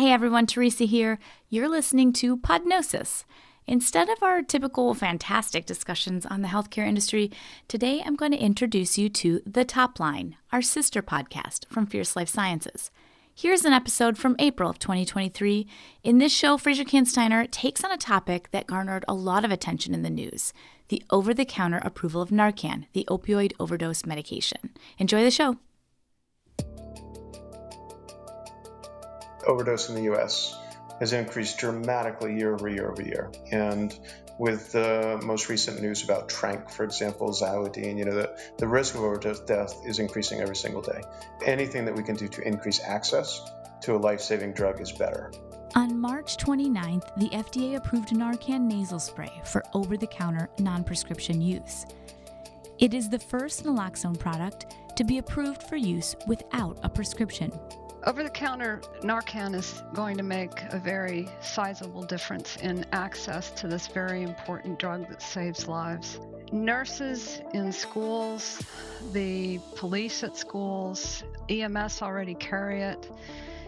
Hey everyone, Teresa here. You're listening to Podnosis. Instead of our typical fantastic discussions on the healthcare industry, today I'm going to introduce you to The Top Line, our sister podcast from Fierce Life Sciences. Here's an episode from April of 2023. In this show, Fraiser Kansteiner takes on a topic that garnered a lot of attention in the news, the over-the-counter approval of Narcan, the opioid overdose medication. Enjoy the show. Overdose in the U.S. has increased dramatically year over year. And with the most recent news about Trank, for example, xylazine, the risk of overdose death is increasing every single day. Anything that we can do to increase access to a life-saving drug is better. On March 29th, the FDA approved Narcan nasal spray for over-the-counter non-prescription use. It is the first naloxone product to be approved for use without a prescription. Over-the-counter Narcan is going to make a very sizable difference in access to this very important drug that saves lives. Nurses in schools, the police at schools, EMS already carry it.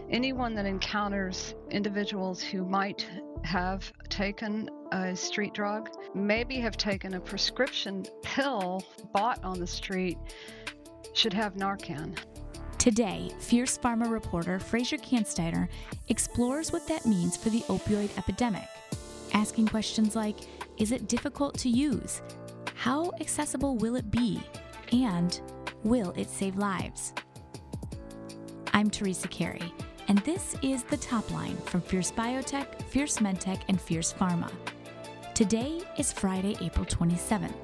Anyone that encounters individuals who might have taken a street drug, maybe have taken a prescription pill bought on the street, should have Narcan. Today, Fierce Pharma reporter Fraiser Kansteiner explores what that means for the opioid epidemic, asking questions like, is it difficult to use? How accessible will it be? And will it save lives? I'm Teresa Carey, and this is The Top Line from Fierce Biotech, Fierce MedTech, and Fierce Pharma. Today is Friday, April 27th,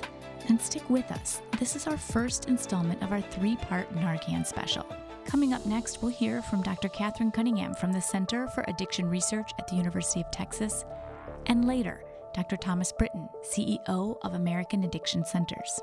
and stick with us. This is our first installment of our three-part Narcan special. Coming up next, we'll hear from Dr. Katherine Cunningham from the Center for Addiction Research at the University of Texas, and later, Dr. Thomas Britton, CEO of American Addiction Centers.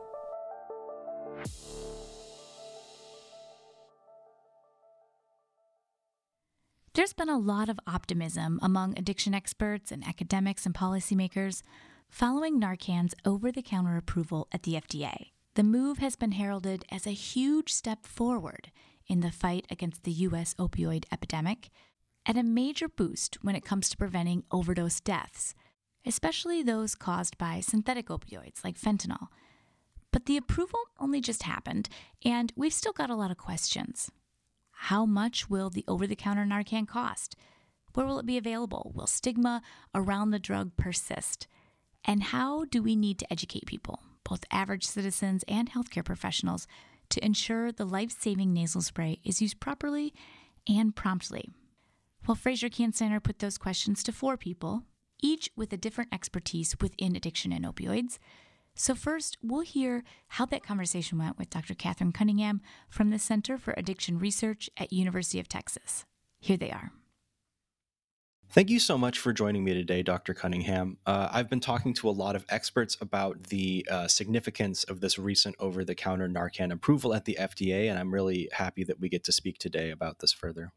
There's been a lot of optimism among addiction experts and academics and policymakers following Narcan's over-the-counter approval at the FDA. The move has been heralded as a huge step forward in the fight against the U.S. opioid epidemic, and a major boost when it comes to preventing overdose deaths, especially those caused by synthetic opioids like fentanyl. But the approval only just happened, and we've still got a lot of questions. How much will the over-the-counter Narcan cost? Where will it be available? Will stigma around the drug persist? And how do we need to educate people, both average citizens and healthcare professionals, to ensure the life-saving nasal spray is used properly and promptly? Well, Fraiser Kansteiner put those questions to four people, each with a different expertise within addiction and opioids. So first, we'll hear how that conversation went with Dr. Katherine Cunningham from the Center for Addiction Research at University of Texas. Here they are. Thank you so much for joining me today, Dr. Cunningham. I've been talking to a lot of experts about the significance of this recent over-the-counter Narcan approval at the FDA, and I'm really happy that we get to speak today about this further.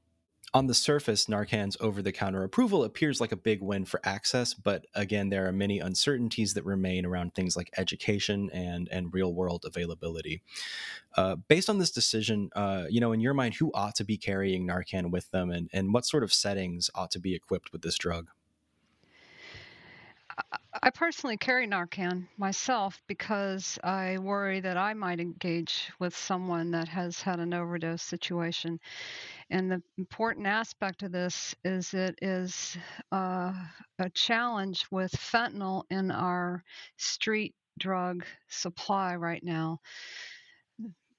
On the surface, Narcan's over-the-counter approval appears like a big win for access, but again, there are many uncertainties that remain around things like education and real-world availability. Based on this decision, in your mind, who ought to be carrying Narcan with them, and what sort of settings ought to be equipped with this drug? I personally carry Narcan myself because I worry that I might engage with someone that has had an overdose situation. And the important aspect of this is it is a challenge with fentanyl in our street drug supply right now.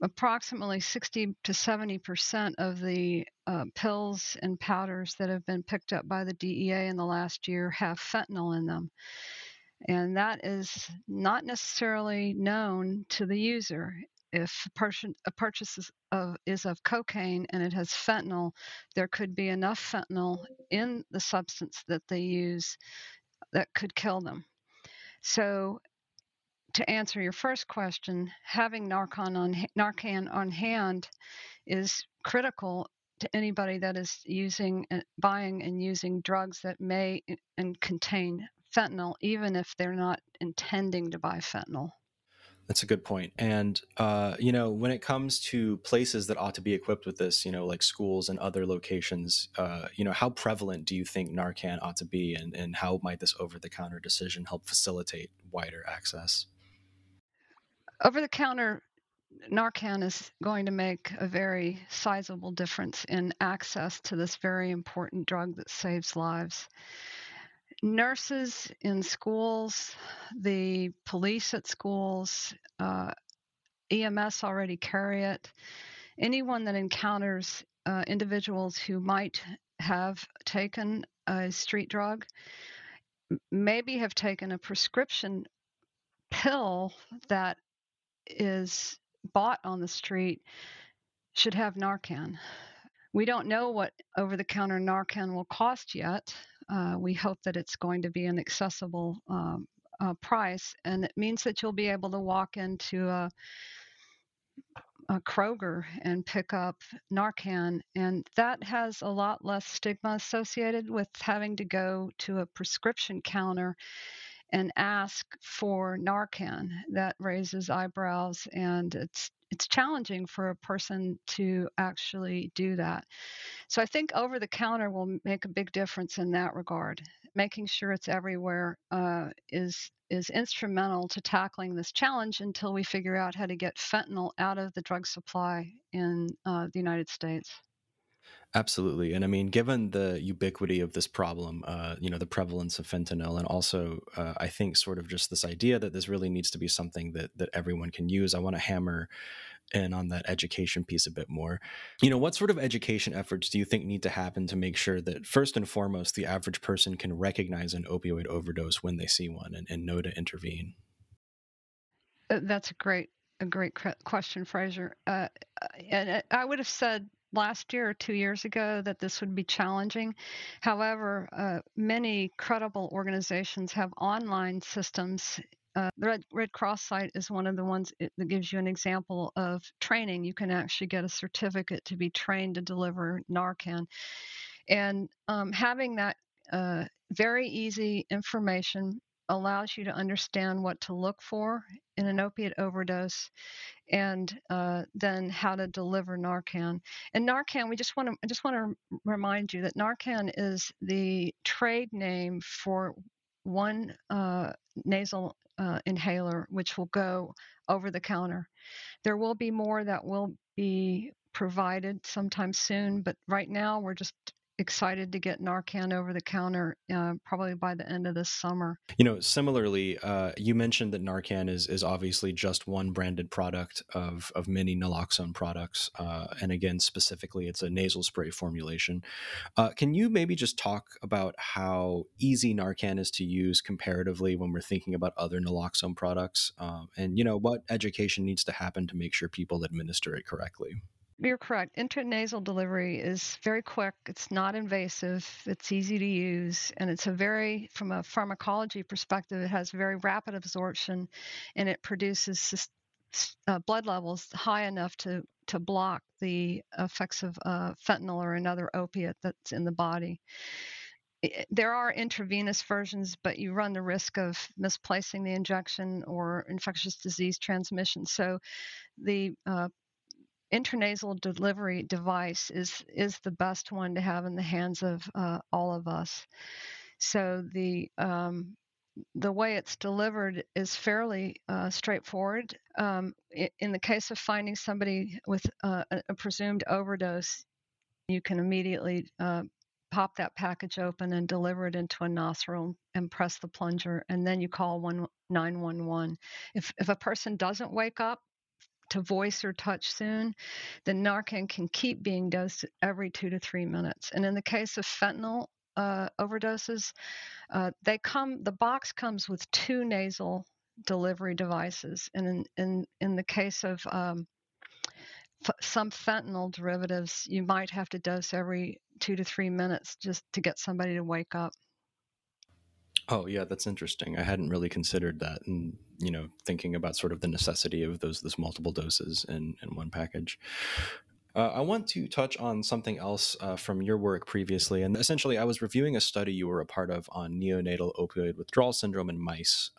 Approximately 60 to 70% of the pills and powders that have been picked up by the DEA in the last year have fentanyl in them. And that is not necessarily known to the user. If a purchase is of cocaine and it has fentanyl, there could be enough fentanyl in the substance that they use that could kill them. So to answer your first question, having Narcan on hand is critical to anybody that is buying and using drugs that may and contain fentanyl, even if they're not intending to buy fentanyl. That's a good point. And, you know, when it comes to places that ought to be equipped with this, you know, like schools and other locations, you know, how prevalent do you think Narcan ought to be, and how might this over-the-counter decision help facilitate wider access? Over-the-counter Narcan is going to make a very sizable difference in access to this very important drug that saves lives. Nurses in schools, the police at schools, EMS already carry it. Anyone that encounters individuals who might have taken a street drug, maybe have taken a prescription pill that is bought on the street, should have Narcan. We don't know what over-the-counter Narcan will cost yet. We hope that it's going to be an accessible price, and it means that you'll be able to walk into a Kroger and pick up Narcan, and that has a lot less stigma associated with having to go to a prescription counter and ask for Narcan. That raises eyebrows, and it's challenging for a person to actually do that. So I think over-the-counter will make a big difference in that regard. Making sure it's everywhere is instrumental to tackling this challenge until we figure out how to get fentanyl out of the drug supply in the United States. Absolutely. And I mean, given the ubiquity of this problem, you know, the prevalence of fentanyl, and also I think sort of just this idea that this really needs to be something that everyone can use, I want to hammer in on that education piece a bit more. You know, what sort of education efforts do you think need to happen to make sure that, first and foremost, the average person can recognize an opioid overdose when they see one and know to intervene? That's a great question, Fraiser. And I would have said last year or 2 years ago that this would be challenging. However, many credible organizations have online systems. The Red Cross site is one of the ones that gives you an example of training. You can actually get a certificate to be trained to deliver Narcan. And having that very easy information allows you to understand what to look for in an opiate overdose, and then how to deliver Narcan. And Narcan, I just want to remind you that Narcan is the trade name for one nasal inhaler, which will go over the counter. There will be more that will be provided sometime soon, but right now we're just excited to get Narcan over the counter probably by the end of this summer. You know, similarly, you mentioned that Narcan is obviously just one branded product of many naloxone products. And again, specifically, it's a nasal spray formulation. Can you maybe just talk about how easy Narcan is to use comparatively when we're thinking about other naloxone products? And, you know, what education needs to happen to make sure people administer it correctly? You're correct. Intranasal delivery is very quick. It's not invasive. It's easy to use. And it's from a pharmacology perspective, it has very rapid absorption, and it produces blood levels high enough to block the effects of fentanyl or another opiate that's in the body. There are intravenous versions, but you run the risk of misplacing the injection or infectious disease transmission. So the intranasal delivery device is the best one to have in the hands of all of us. So the way it's delivered is fairly straightforward. In the case of finding somebody with a presumed overdose, you can immediately pop that package open and deliver it into a nostril and press the plunger, and then you call 911. If a person doesn't wake up to voice or touch soon, then Narcan can keep being dosed every 2 to 3 minutes. And in the case of fentanyl overdoses, the box comes with two nasal delivery devices. And in the case of some fentanyl derivatives, you might have to dose every 2 to 3 minutes just to get somebody to wake up. Oh, yeah, that's interesting. I hadn't really considered that, and, you know, thinking about sort of the necessity of those multiple doses in one package. I want to touch on something else from your work previously. And essentially, I was reviewing a study you were a part of on neonatal opioid withdrawal syndrome in mice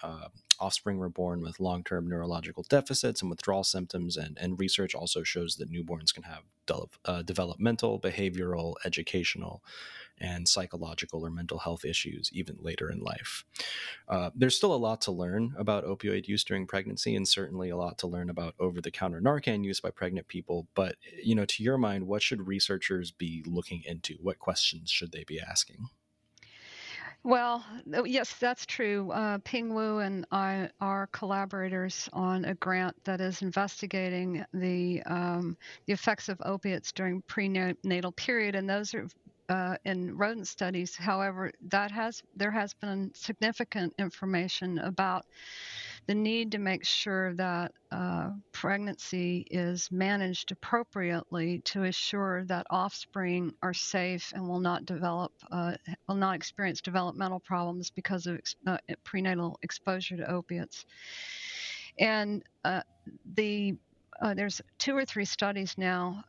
offspring were born with long-term neurological deficits and withdrawal symptoms, and research also shows that newborns can have developmental, behavioral, educational, and psychological or mental health issues even later in life. There's still a lot to learn about opioid use during pregnancy, and certainly a lot to learn about over-the-counter Narcan use by pregnant people. But, you know, to your mind, what should researchers be looking into? What questions should they be asking? Well, yes, that's true. Ping Wu and I are collaborators on a grant that is investigating the effects of opiates during prenatal period, and those are in rodent studies. However, there has been significant information about the need to make sure that pregnancy is managed appropriately to assure that offspring are safe and will not experience developmental problems because of prenatal exposure to opiates. And there's 2 or 3 studies now.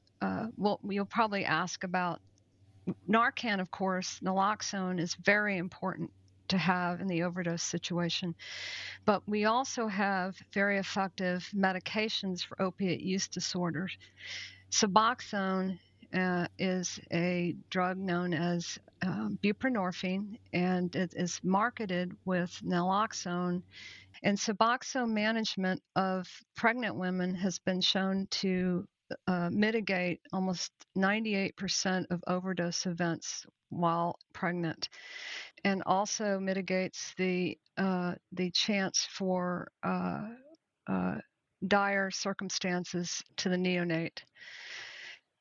You'll probably ask about Narcan, of course. Naloxone is very important to have in the overdose situation. But we also have very effective medications for opiate use disorders. Suboxone is a drug known as buprenorphine, and it is marketed with naloxone. And Suboxone management of pregnant women has been shown to mitigate almost 98% of overdose events while pregnant, and also mitigates the chance for dire circumstances to the neonate.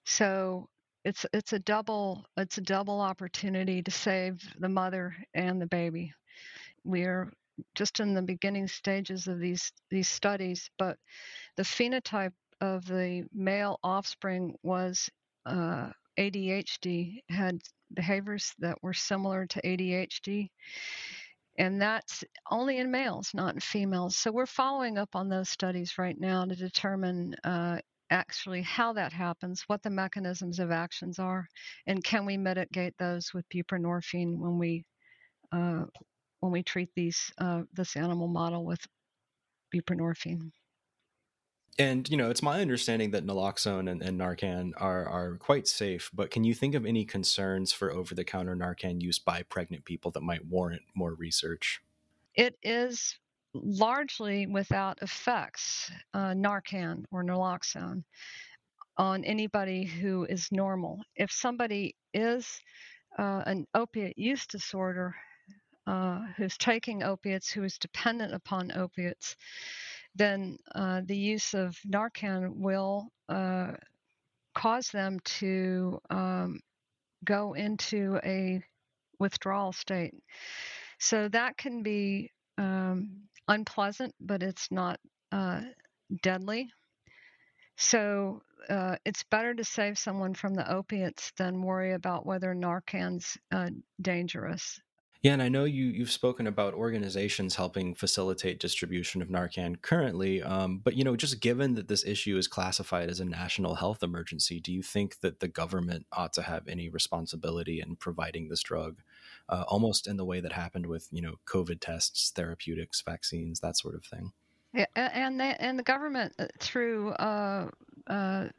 So it's a double opportunity to save the mother and the baby. We're just in the beginning stages of these studies, but the phenotype of the male offspring was ADHD, had behaviors that were similar to ADHD. And that's only in males, not in females. So we're following up on those studies right now to determine actually how that happens, what the mechanisms of actions are, and can we mitigate those with buprenorphine when we treat this animal model with buprenorphine. And, you know, it's my understanding that naloxone and Narcan are quite safe, but can you think of any concerns for over-the-counter Narcan use by pregnant people that might warrant more research? It is largely without effects, Narcan or naloxone, on anybody who is normal. If somebody is an opiate use disorder, who's taking opiates, who is dependent upon opiates, then the use of Narcan will cause them to go into a withdrawal state. So that can be unpleasant, but it's not deadly. So it's better to save someone from the opiates than worry about whether Narcan's dangerous. Yeah, and I know you've spoken about organizations helping facilitate distribution of Narcan currently, but, you know, just given that this issue is classified as a national health emergency, do you think that the government ought to have any responsibility in providing this drug, almost in the way that happened with, you know, COVID tests, therapeutics, vaccines, that sort of thing? Yeah, and the government through has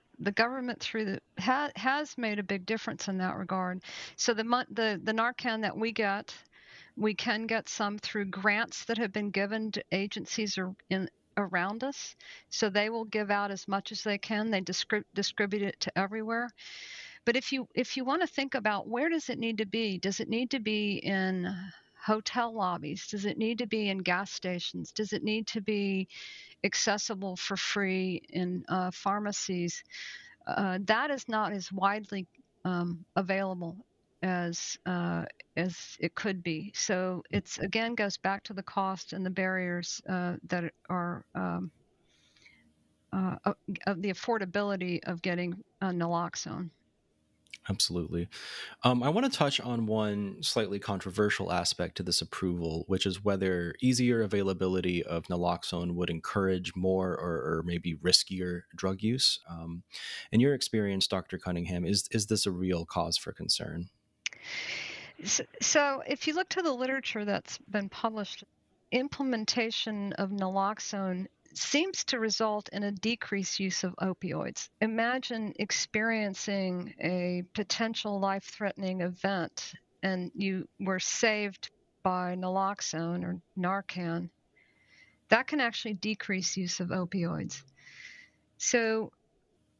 made a big difference in that regard. So the Narcan that we get, we can get some through grants that have been given to agencies around us. So they will give out as much as they can. They distribute it to everywhere. But if you want to think about where does it need to be, does it need to be in hotel lobbies? Does it need to be in gas stations? Does it need to be accessible for free in pharmacies? That is not as widely available as it could be. So it's again goes back to the cost and the barriers that are of the affordability of getting naloxone. Absolutely. I want to touch on one slightly controversial aspect to this approval, which is whether easier availability of naloxone would encourage more or maybe riskier drug use. In your experience, Dr. Cunningham, is this a real cause for concern? So if you look to the literature that's been published, implementation of naloxone seems to result in a decreased use of opioids. Imagine experiencing a potential life-threatening event and you were saved by naloxone or Narcan. That can actually decrease use of opioids. So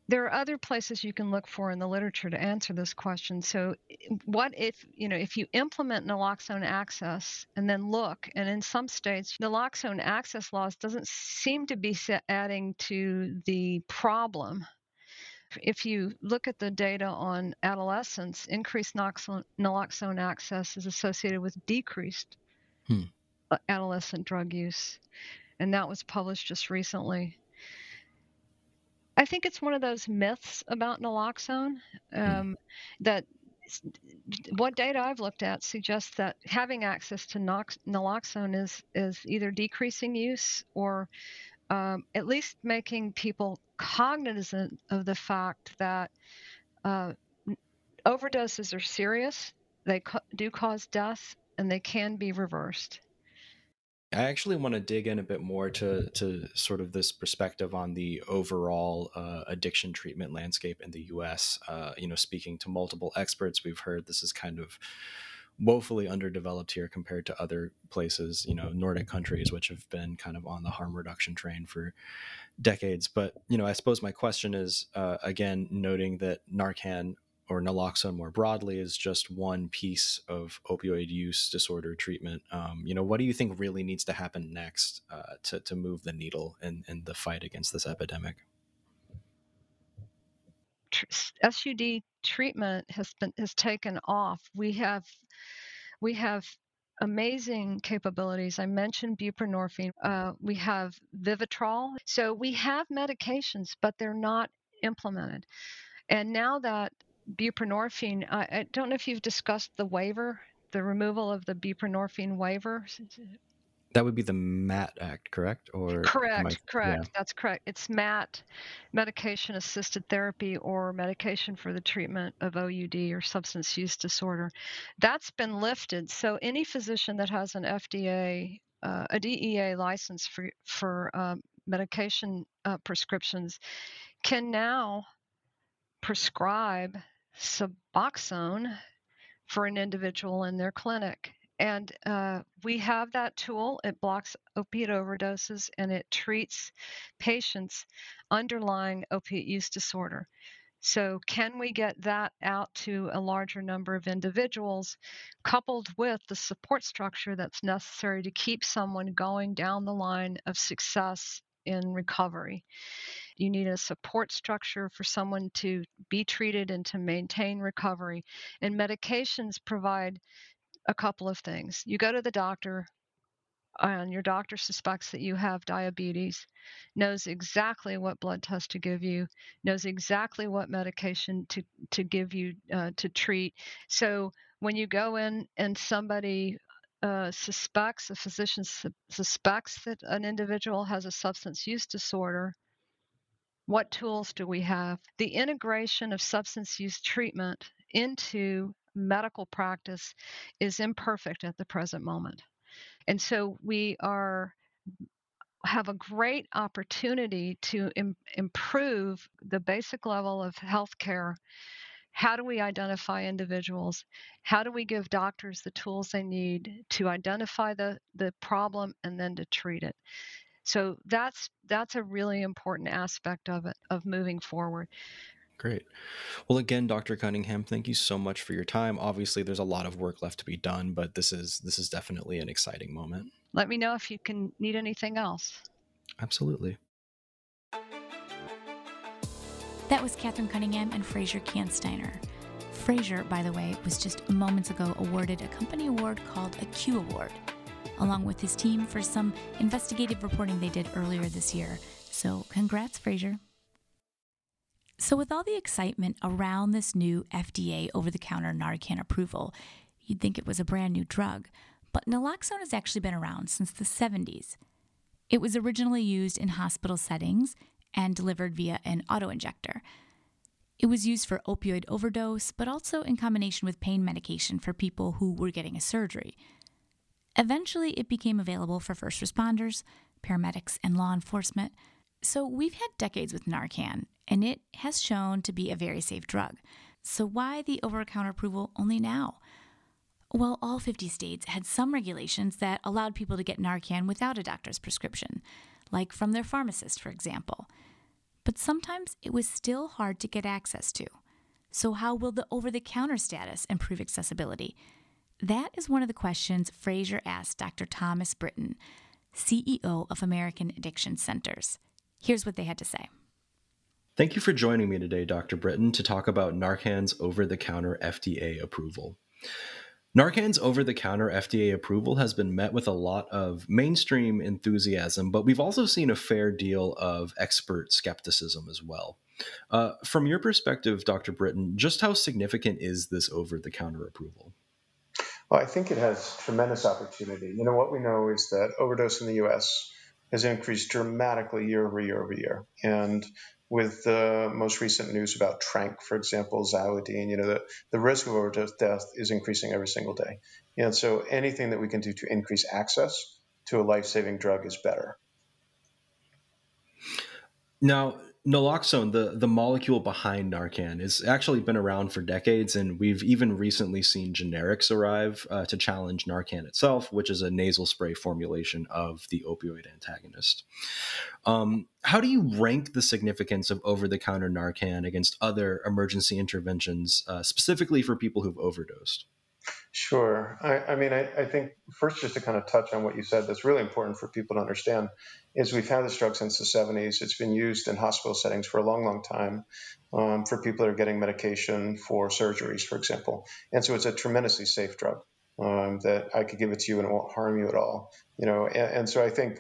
there are other places you can look for in the literature to answer this question. So what if, if you implement naloxone access and then look, and in some states, naloxone access laws doesn't seem to be adding to the problem. If you look at the data on adolescents, increased naloxone access is associated with decreased adolescent drug use. And that was published just recently. I think it's one of those myths about naloxone that what data I've looked at suggests that having access to naloxone is either decreasing use or at least making people cognizant of the fact that overdoses are serious, they do cause death, and they can be reversed. I actually want to dig in a bit more to sort of this perspective on the overall addiction treatment landscape in the U.S. Speaking to multiple experts, we've heard this is kind of woefully underdeveloped here compared to other places, Nordic countries, which have been kind of on the harm reduction train for decades. But, I suppose my question is, again, noting that Narcan or naloxone more broadly is just one piece of opioid use disorder treatment. What do you think really needs to happen next to move the needle in the fight against this epidemic? SUD treatment has taken off. We have amazing capabilities. I mentioned buprenorphine. We have Vivitrol. So we have medications, but they're not implemented. And now that buprenorphine, I don't know if you've discussed the waiver, the removal of the buprenorphine waiver. That would be the MAT Act, correct? Or correct. Yeah. That's correct. It's MAT, medication-assisted therapy, or medication for the treatment of OUD or substance use disorder. That's been lifted. So any physician that has an FDA, a DEA license for medication prescriptions can now prescribe Suboxone for an individual in their clinic. And we have that tool. It blocks opiate overdoses and it treats patients underlying opiate use disorder. So can we get that out to a larger number of individuals, coupled with the support structure that's necessary to keep someone going down the line of success in recovery? You need a support structure for someone to be treated and to maintain recovery. And medications provide a couple of things. You go to the doctor, and your doctor suspects that you have diabetes, knows exactly what blood test to give you, knows exactly what medication to give you to treat. So when you go in and somebody a physician suspects that an individual has a substance use disorder, what tools do we have? The integration of substance use treatment into medical practice is imperfect at the present moment. And so we have a great opportunity to improve the basic level of healthcare. How do we identify individuals? How do we give doctors the tools they need to identify the problem and then to treat it? So that's a really important aspect of it, of moving forward. Great. Well, again, Dr. Cunningham, thank you so much for your time. Obviously, there's a lot of work left to be done, but this is definitely an exciting moment. Let me know if you need anything else. Absolutely. That was Katherine Cunningham and Fraiser Kansteiner. Fraiser, by the way, was just moments ago awarded a company award called a Q Award, along with his team for some investigative reporting they did earlier this year. So congrats, Fraiser. So with all the excitement around this new FDA over-the-counter Narcan approval, you'd think it was a brand new drug, but naloxone has actually been around since the 70s. It was originally used in hospital settings and delivered via an autoinjector. It was used for opioid overdose, but also in combination with pain medication for people who were getting a surgery. Eventually, it became available for first responders, paramedics, and law enforcement. So we've had decades with Narcan, and it has shown to be a very safe drug. So why the over-the-counter approval only now? Well, all 50 states had some regulations that allowed people to get Narcan without a doctor's prescription, like from their pharmacist, for example. But sometimes it was still hard to get access to. So how will the over-the-counter status improve accessibility? That is one of the questions Fraiser asked Dr. Thomas Britton, CEO of American Addiction Centers. Here's what they had to say. Thank you for joining me today, Dr. Britton, to talk about Narcan's over-the-counter FDA approval. Narcan's over-the-counter FDA approval has been met with a lot of mainstream enthusiasm, but we've also seen a fair deal of expert skepticism as well. From your perspective, Dr. Britton, just how significant is this over-the-counter approval? Well, I think it has tremendous opportunity. You know, what we know is that overdose in the U.S. has increased dramatically year over year over year. And with the most recent news about Trank, for example, xylazine, you know, the risk of overdose death is increasing every single day. And so anything that we can do to increase access to a life-saving drug is better. Now, naloxone, the molecule behind Narcan, has actually been around for decades, and we've even recently seen generics arrive to challenge Narcan itself, which is a nasal spray formulation of the opioid antagonist. How do you rank the significance of over-the-counter Narcan against other emergency interventions, specifically for people who've overdosed? Sure. I mean, I think first, just to kind of touch on what you said, that's really important for people to understand, is we've had this drug since the 70s. It's been used in hospital settings for a long, long time for people that are getting medication for surgeries, for example. And so it's a tremendously safe drug that I could give it to you and it won't harm you at all. You know, and so I think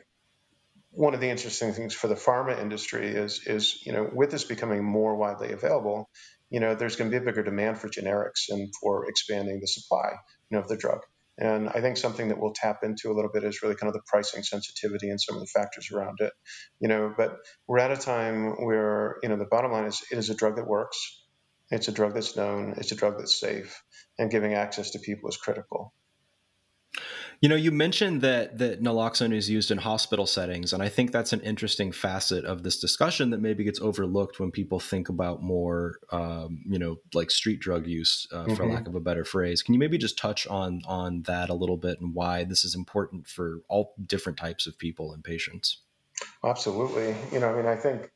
one of the interesting things for the pharma industry is, you know, with this becoming more widely available, you know, there's going to be a bigger demand for generics and for expanding the supply, you know, of the drug. And I think something that we'll tap into a little bit is really kind of the pricing sensitivity and some of the factors around it, you know, but we're at a time where, you know, the bottom line is it is a drug that works. It's a drug that's known. It's a drug that's safe, and giving access to people is critical. You know, you mentioned that naloxone is used in hospital settings, and I think that's an interesting facet of this discussion that maybe gets overlooked when people think about more, you know, like street drug use, for lack of a better phrase. Can you maybe just touch on that a little bit and why this is important for all different types of people and patients? Absolutely. You know, I mean, I think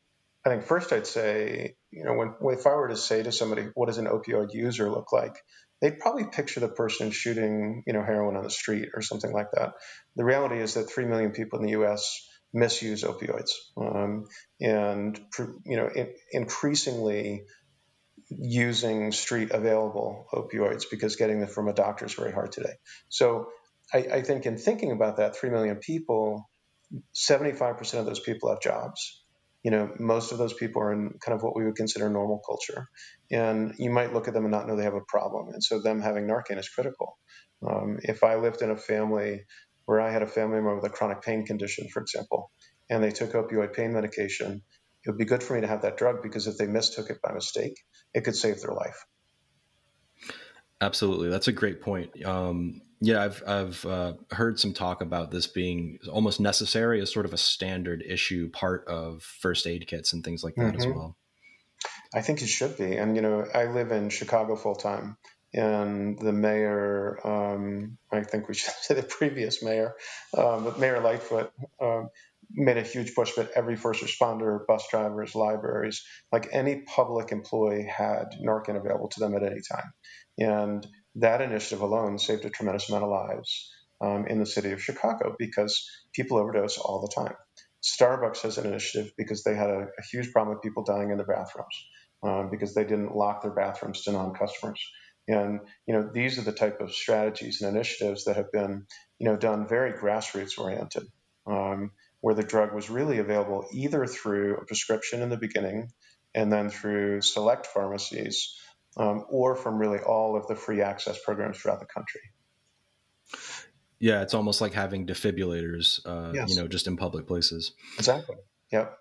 first I'd say, you know, if I were to say to somebody, what does an opioid user look like? They'd probably picture the person shooting, you know, heroin on the street or something like that. The reality is that 3 million people in the U.S. misuse opioids, and, you know, increasingly using street available opioids because getting them from a doctor is very hard today. So I think in thinking about that 3 million people, 75% of those people have jobs. You know, most of those people are in kind of what we would consider normal culture. And you might look at them and not know they have a problem. And so them having Narcan is critical. If I lived in a family where I had a family member with a chronic pain condition, for example, and they took opioid pain medication, it would be good for me to have that drug because if they mistook it by mistake, it could save their life. Absolutely. That's a great point. Yeah, I've heard some talk about this being almost necessary as sort of a standard issue part of first aid kits and things like that as well. I think it should be. And, you know, I live in Chicago full time, and the mayor, I think we should say the previous mayor, but Mayor Lightfoot, made a huge push that every first responder, bus drivers, libraries, like any public employee had Narcan available to them at any time. And that initiative alone saved a tremendous amount of lives in the city of Chicago because people overdose all the time. Starbucks has an initiative because they had a huge problem with people dying in their bathrooms because they didn't lock their bathrooms to non-customers. And, you know, these are the type of strategies and initiatives that have been, you know, done very grassroots oriented, where the drug was really available either through a prescription in the beginning and then through select pharmacies, or from really all of the free access programs throughout the country. Yeah, it's almost like having defibrillators, yes, you know, just in public places. Exactly. Yep.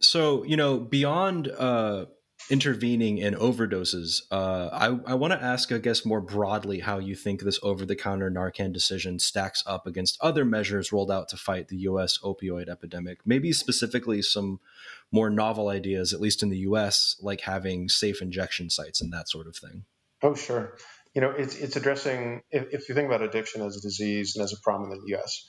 So, you know, beyond intervening in overdoses. I want to ask, I guess, more broadly how you think this over-the-counter Narcan decision stacks up against other measures rolled out to fight the U.S. opioid epidemic, maybe specifically some more novel ideas, at least in the U.S., like having safe injection sites and that sort of thing. Oh, sure. You know, it's addressing, if you think about addiction as a disease and as a problem in the U.S.,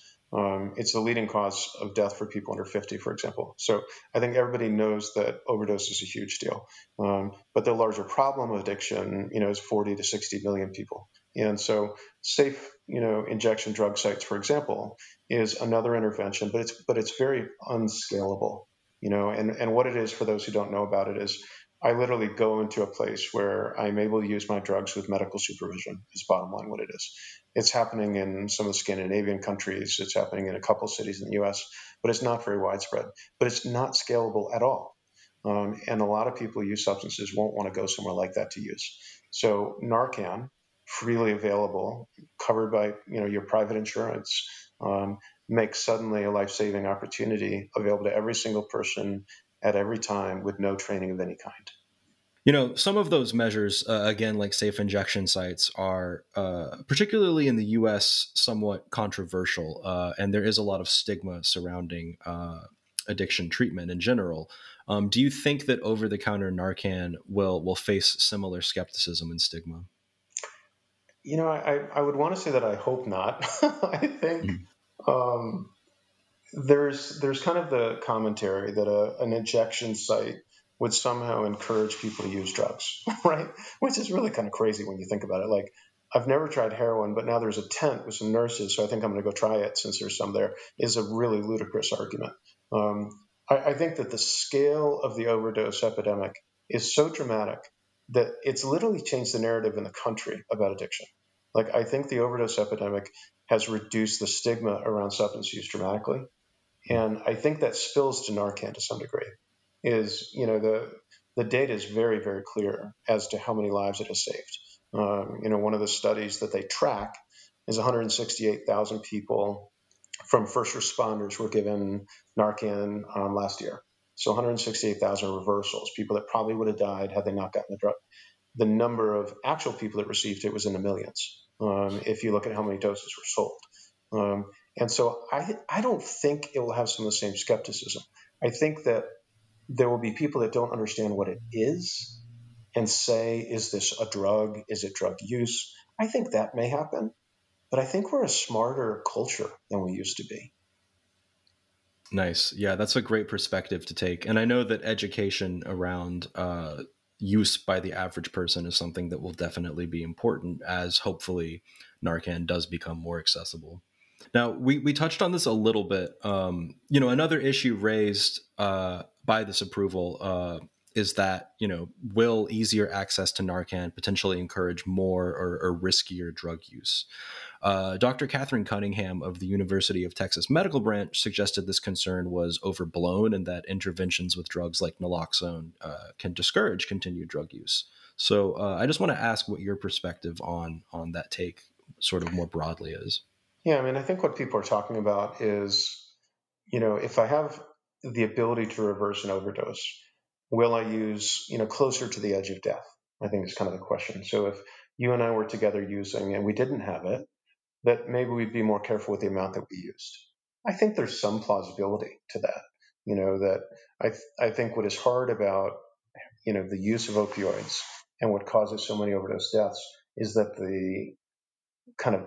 it's the leading cause of death for people under 50, for example. So I think everybody knows that overdose is a huge deal. But the larger problem of addiction, you know, is 40 to 60 million people. And so safe, you know, injection drug sites, for example, is another intervention, but it's very unscalable, you know, and what it is for those who don't know about it is I literally go into a place where I'm able to use my drugs with medical supervision is bottom line what it is. It's happening in some of the Scandinavian countries. It's happening in a couple of cities in the U.S., but it's not very widespread. But it's not scalable at all. And a lot of people who use substances won't want to go somewhere like that to use. So Narcan, freely available, covered by, you know, your private insurance, makes suddenly a life-saving opportunity available to every single person at every time with no training of any kind. You know, some of those measures, again, like safe injection sites are, particularly in the U.S., somewhat controversial. And there is a lot of stigma surrounding addiction treatment in general. Do you think that over-the-counter Narcan will face similar skepticism and stigma? You know, I would want to say that I hope not. I think... There's kind of the commentary that an injection site would somehow encourage people to use drugs, right? Which is really kind of crazy when you think about it. Like, I've never tried heroin, but now there's a tent with some nurses, so I think I'm going to go try it since there's some there, is a really ludicrous argument. I think that the scale of the overdose epidemic is so dramatic that it's literally changed the narrative in the country about addiction. Like, I think the overdose epidemic has reduced the stigma around substance use dramatically. And I think that spills to Narcan to some degree. Is, you know, the data is very, very clear as to how many lives it has saved. You know, one of the studies that they track is 168,000 people from first responders were given Narcan last year. So 168,000 reversals, people that probably would have died had they not gotten the drug. The number of actual people that received it was in the millions, if you look at how many doses were sold. And so I don't think it will have some of the same skepticism. I think that there will be people that don't understand what it is and say, is this a drug? Is it drug use? I think that may happen, but I think we're a smarter culture than we used to be. Nice. Yeah, that's a great perspective to take. And I know that education around use by the average person is something that will definitely be important as hopefully Narcan does become more accessible. Now, we touched on this a little bit. You know, another issue raised by this approval is that, you know, will easier access to Narcan potentially encourage more or riskier drug use? Dr. Katherine Cunningham of the University of Texas Medical Branch suggested this concern was overblown and that interventions with drugs like naloxone can discourage continued drug use. So I just want to ask what your perspective on that take sort of more broadly is. Yeah, I mean, I think what people are talking about is, you know, if I have the ability to reverse an overdose, will I use, you know, closer to the edge of death? I think is kind of the question. So if you and I were together using and we didn't have it, that maybe we'd be more careful with the amount that we used. I think there's some plausibility to that, you know, that I think what is hard about, you know, the use of opioids and what causes so many overdose deaths is that the kind of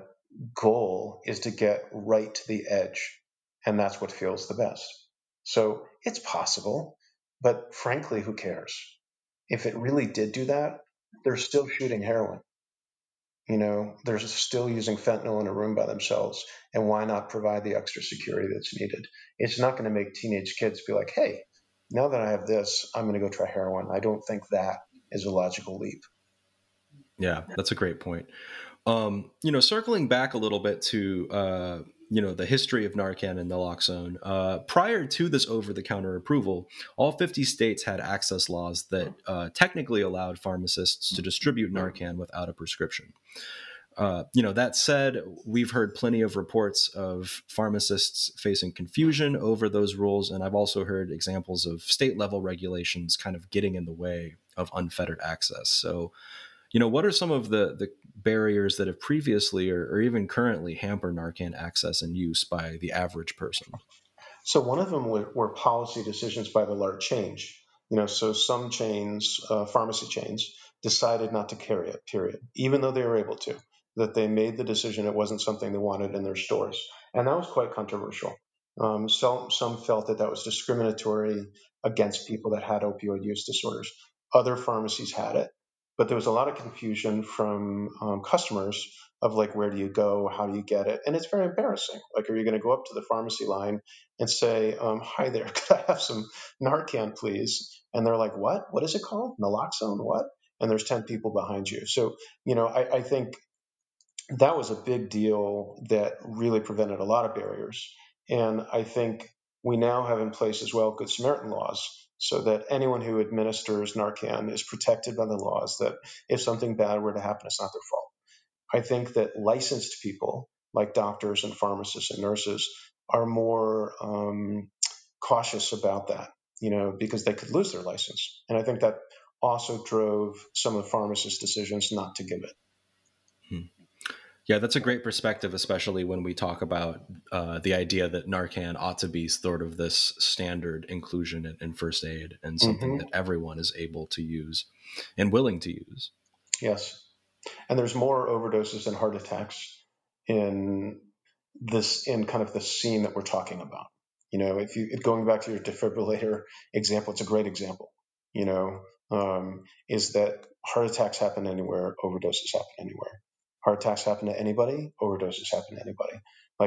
goal is to get right to the edge, and that's what feels the best. So it's possible. But frankly, who cares? If it really did do that, they're still shooting heroin. You know, they're still using fentanyl in a room by themselves. And why not provide the extra security that's needed? It's not going to make teenage kids be like, hey, now that I have this, I'm going to go try heroin. I don't think that is a logical leap. Yeah, that's a great point. You know, circling back a little bit to, you know, the history of Narcan and naloxone. Prior to this over-the-counter approval, all 50 states had access laws that technically allowed pharmacists to distribute Narcan without a prescription. That said, we've heard plenty of reports of pharmacists facing confusion over those rules. And I've also heard examples of state level regulations kind of getting in the way of unfettered access. So, what are some of the barriers that have previously or even currently hampered Narcan access and use by the average person? So one of them were policy decisions by the large chain. So some chains, pharmacy chains, decided not to carry it, period, even though they were able to, that they made the decision it wasn't something they wanted in their stores. And that was quite controversial. Some felt that was discriminatory against people that had opioid use disorders. Other pharmacies had it, but there was a lot of confusion from customers of where do you go? How do you get it? And it's very embarrassing. Are you going to go up to the pharmacy line and say, hi there, could I have some Narcan, please? And they're like, what? What is it called? Naloxone, what? And there's 10 people behind you. So, I think that was a big deal that really prevented a lot of barriers. And I think we now have in place as well Good Samaritan laws, so that anyone who administers Narcan is protected by the laws that if something bad were to happen, it's not their fault. I think that licensed people like doctors and pharmacists and nurses are more cautious about that, because they could lose their license. And I think that also drove some of the pharmacists' decisions not to give it. Yeah, that's a great perspective, especially when we talk about the idea that Narcan ought to be sort of this standard inclusion in first aid and something that everyone is able to use and willing to use. Yes. And there's more overdoses and heart attacks in kind of the scene that we're talking about. If going back to your defibrillator example, it's a great example, is that heart attacks happen anywhere, overdoses happen anywhere. Heart attacks happen to anybody, overdoses happen to anybody.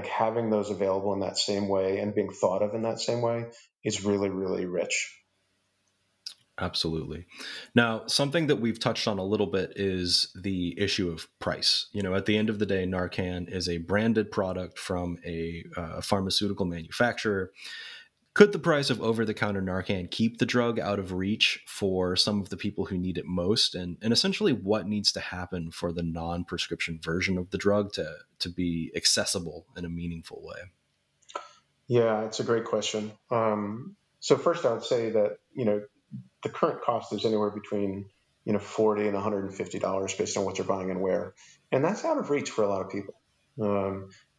Having those available in that same way and being thought of in that same way is really, really rich. Absolutely. Now, something that we've touched on a little bit is the issue of price. At the end of the day, Narcan is a branded product from a pharmaceutical manufacturer. Could the price of over-the-counter Narcan keep the drug out of reach for some of the people who need it most? And essentially, what needs to happen for the non-prescription version of the drug to be accessible in a meaningful way? Yeah, it's a great question. So first, I would say that, the current cost is anywhere between, $40 and $150 based on what you're buying and where. And that's out of reach for a lot of people.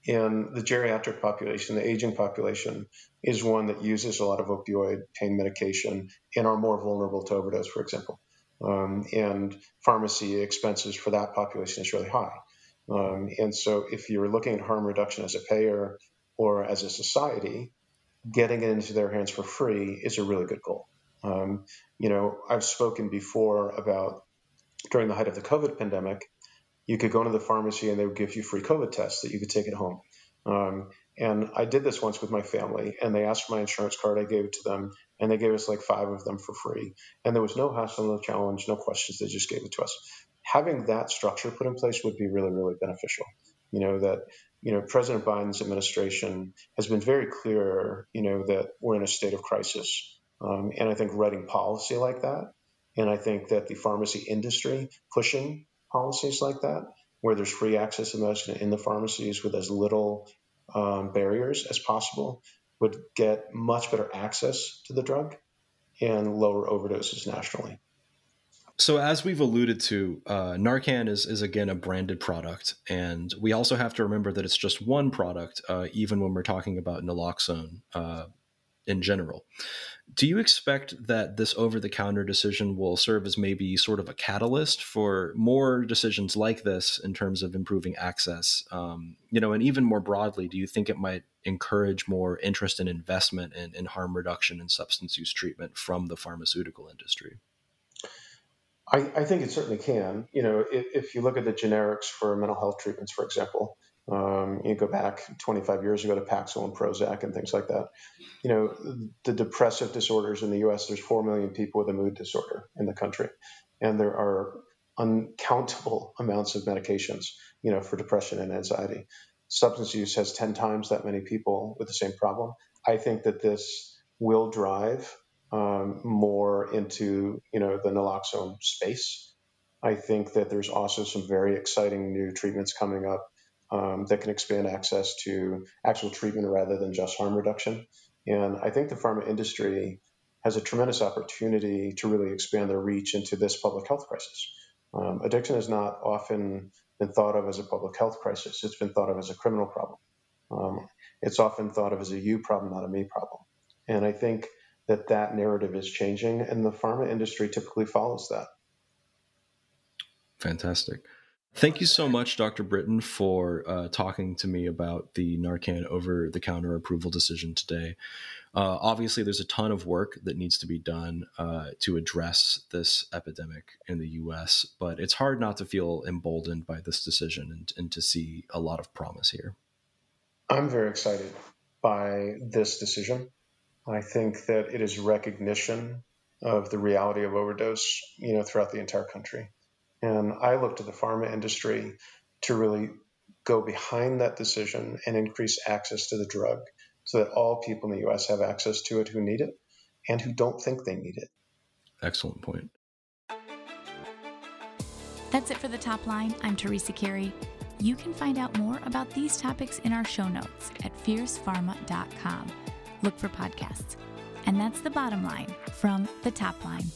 And the geriatric population, the aging population, is one that uses a lot of opioid pain medication and are more vulnerable to overdose, for example. And pharmacy expenses for that population is really high. And so if you're looking at harm reduction as a payer or as a society, getting it into their hands for free is a really good goal. I've spoken before about during the height of the COVID pandemic, you could go into the pharmacy and they would give you free COVID tests that you could take at home. And I did this once with my family, and they asked for my insurance card. I gave it to them, and they gave us 5 of them for free. And there was no hassle, no challenge, no questions. They just gave it to us. Having that structure put in place would be really, really beneficial. President Biden's administration has been very clear, that we're in a state of crisis. And I think writing policy like that, and I think that the pharmacy industry pushing policies like that, where there's free access to medicine in the pharmacies with as little barriers as possible, would get much better access to the drug and lower overdoses nationally. So as we've alluded to, Narcan is again a branded product, and we also have to remember that it's just one product, even when we're talking about naloxone in general. Do you expect that this over-the-counter decision will serve as maybe sort of a catalyst for more decisions like this in terms of improving access? And even more broadly, do you think it might encourage more interest and investment in harm reduction and substance use treatment from the pharmaceutical industry? I think it certainly can. If you look at the generics for mental health treatments, for example, you go back 25 years ago to Paxil and Prozac and things like that. The depressive disorders in the U.S., there's 4 million people with a mood disorder in the country. And there are uncountable amounts of medications, for depression and anxiety. Substance use has 10 times that many people with the same problem. I think that this will drive more into, the naloxone space. I think that there's also some very exciting new treatments coming up that can expand access to actual treatment rather than just harm reduction. And I think the pharma industry has a tremendous opportunity to really expand their reach into this public health crisis. Addiction has not often been thought of as a public health crisis. It's been thought of as a criminal problem. It's often thought of as a you problem, not a me problem. And I think that that narrative is changing, and the pharma industry typically follows that. Fantastic. Thank you so much, Dr. Britton, for talking to me about the Narcan over-the-counter approval decision today. Obviously, there's a ton of work that needs to be done to address this epidemic in the U.S., but it's hard not to feel emboldened by this decision and to see a lot of promise here. I'm very excited by this decision. I think that it is recognition of the reality of overdose, throughout the entire country. And I look to the pharma industry to really go behind that decision and increase access to the drug so that all people in the U.S. have access to it who need it and who don't think they need it. Excellent point. That's it for The Top Line. I'm Teresa Carey. You can find out more about these topics in our show notes at fiercepharma.com. Look for podcasts. And that's the bottom line from The Top Line.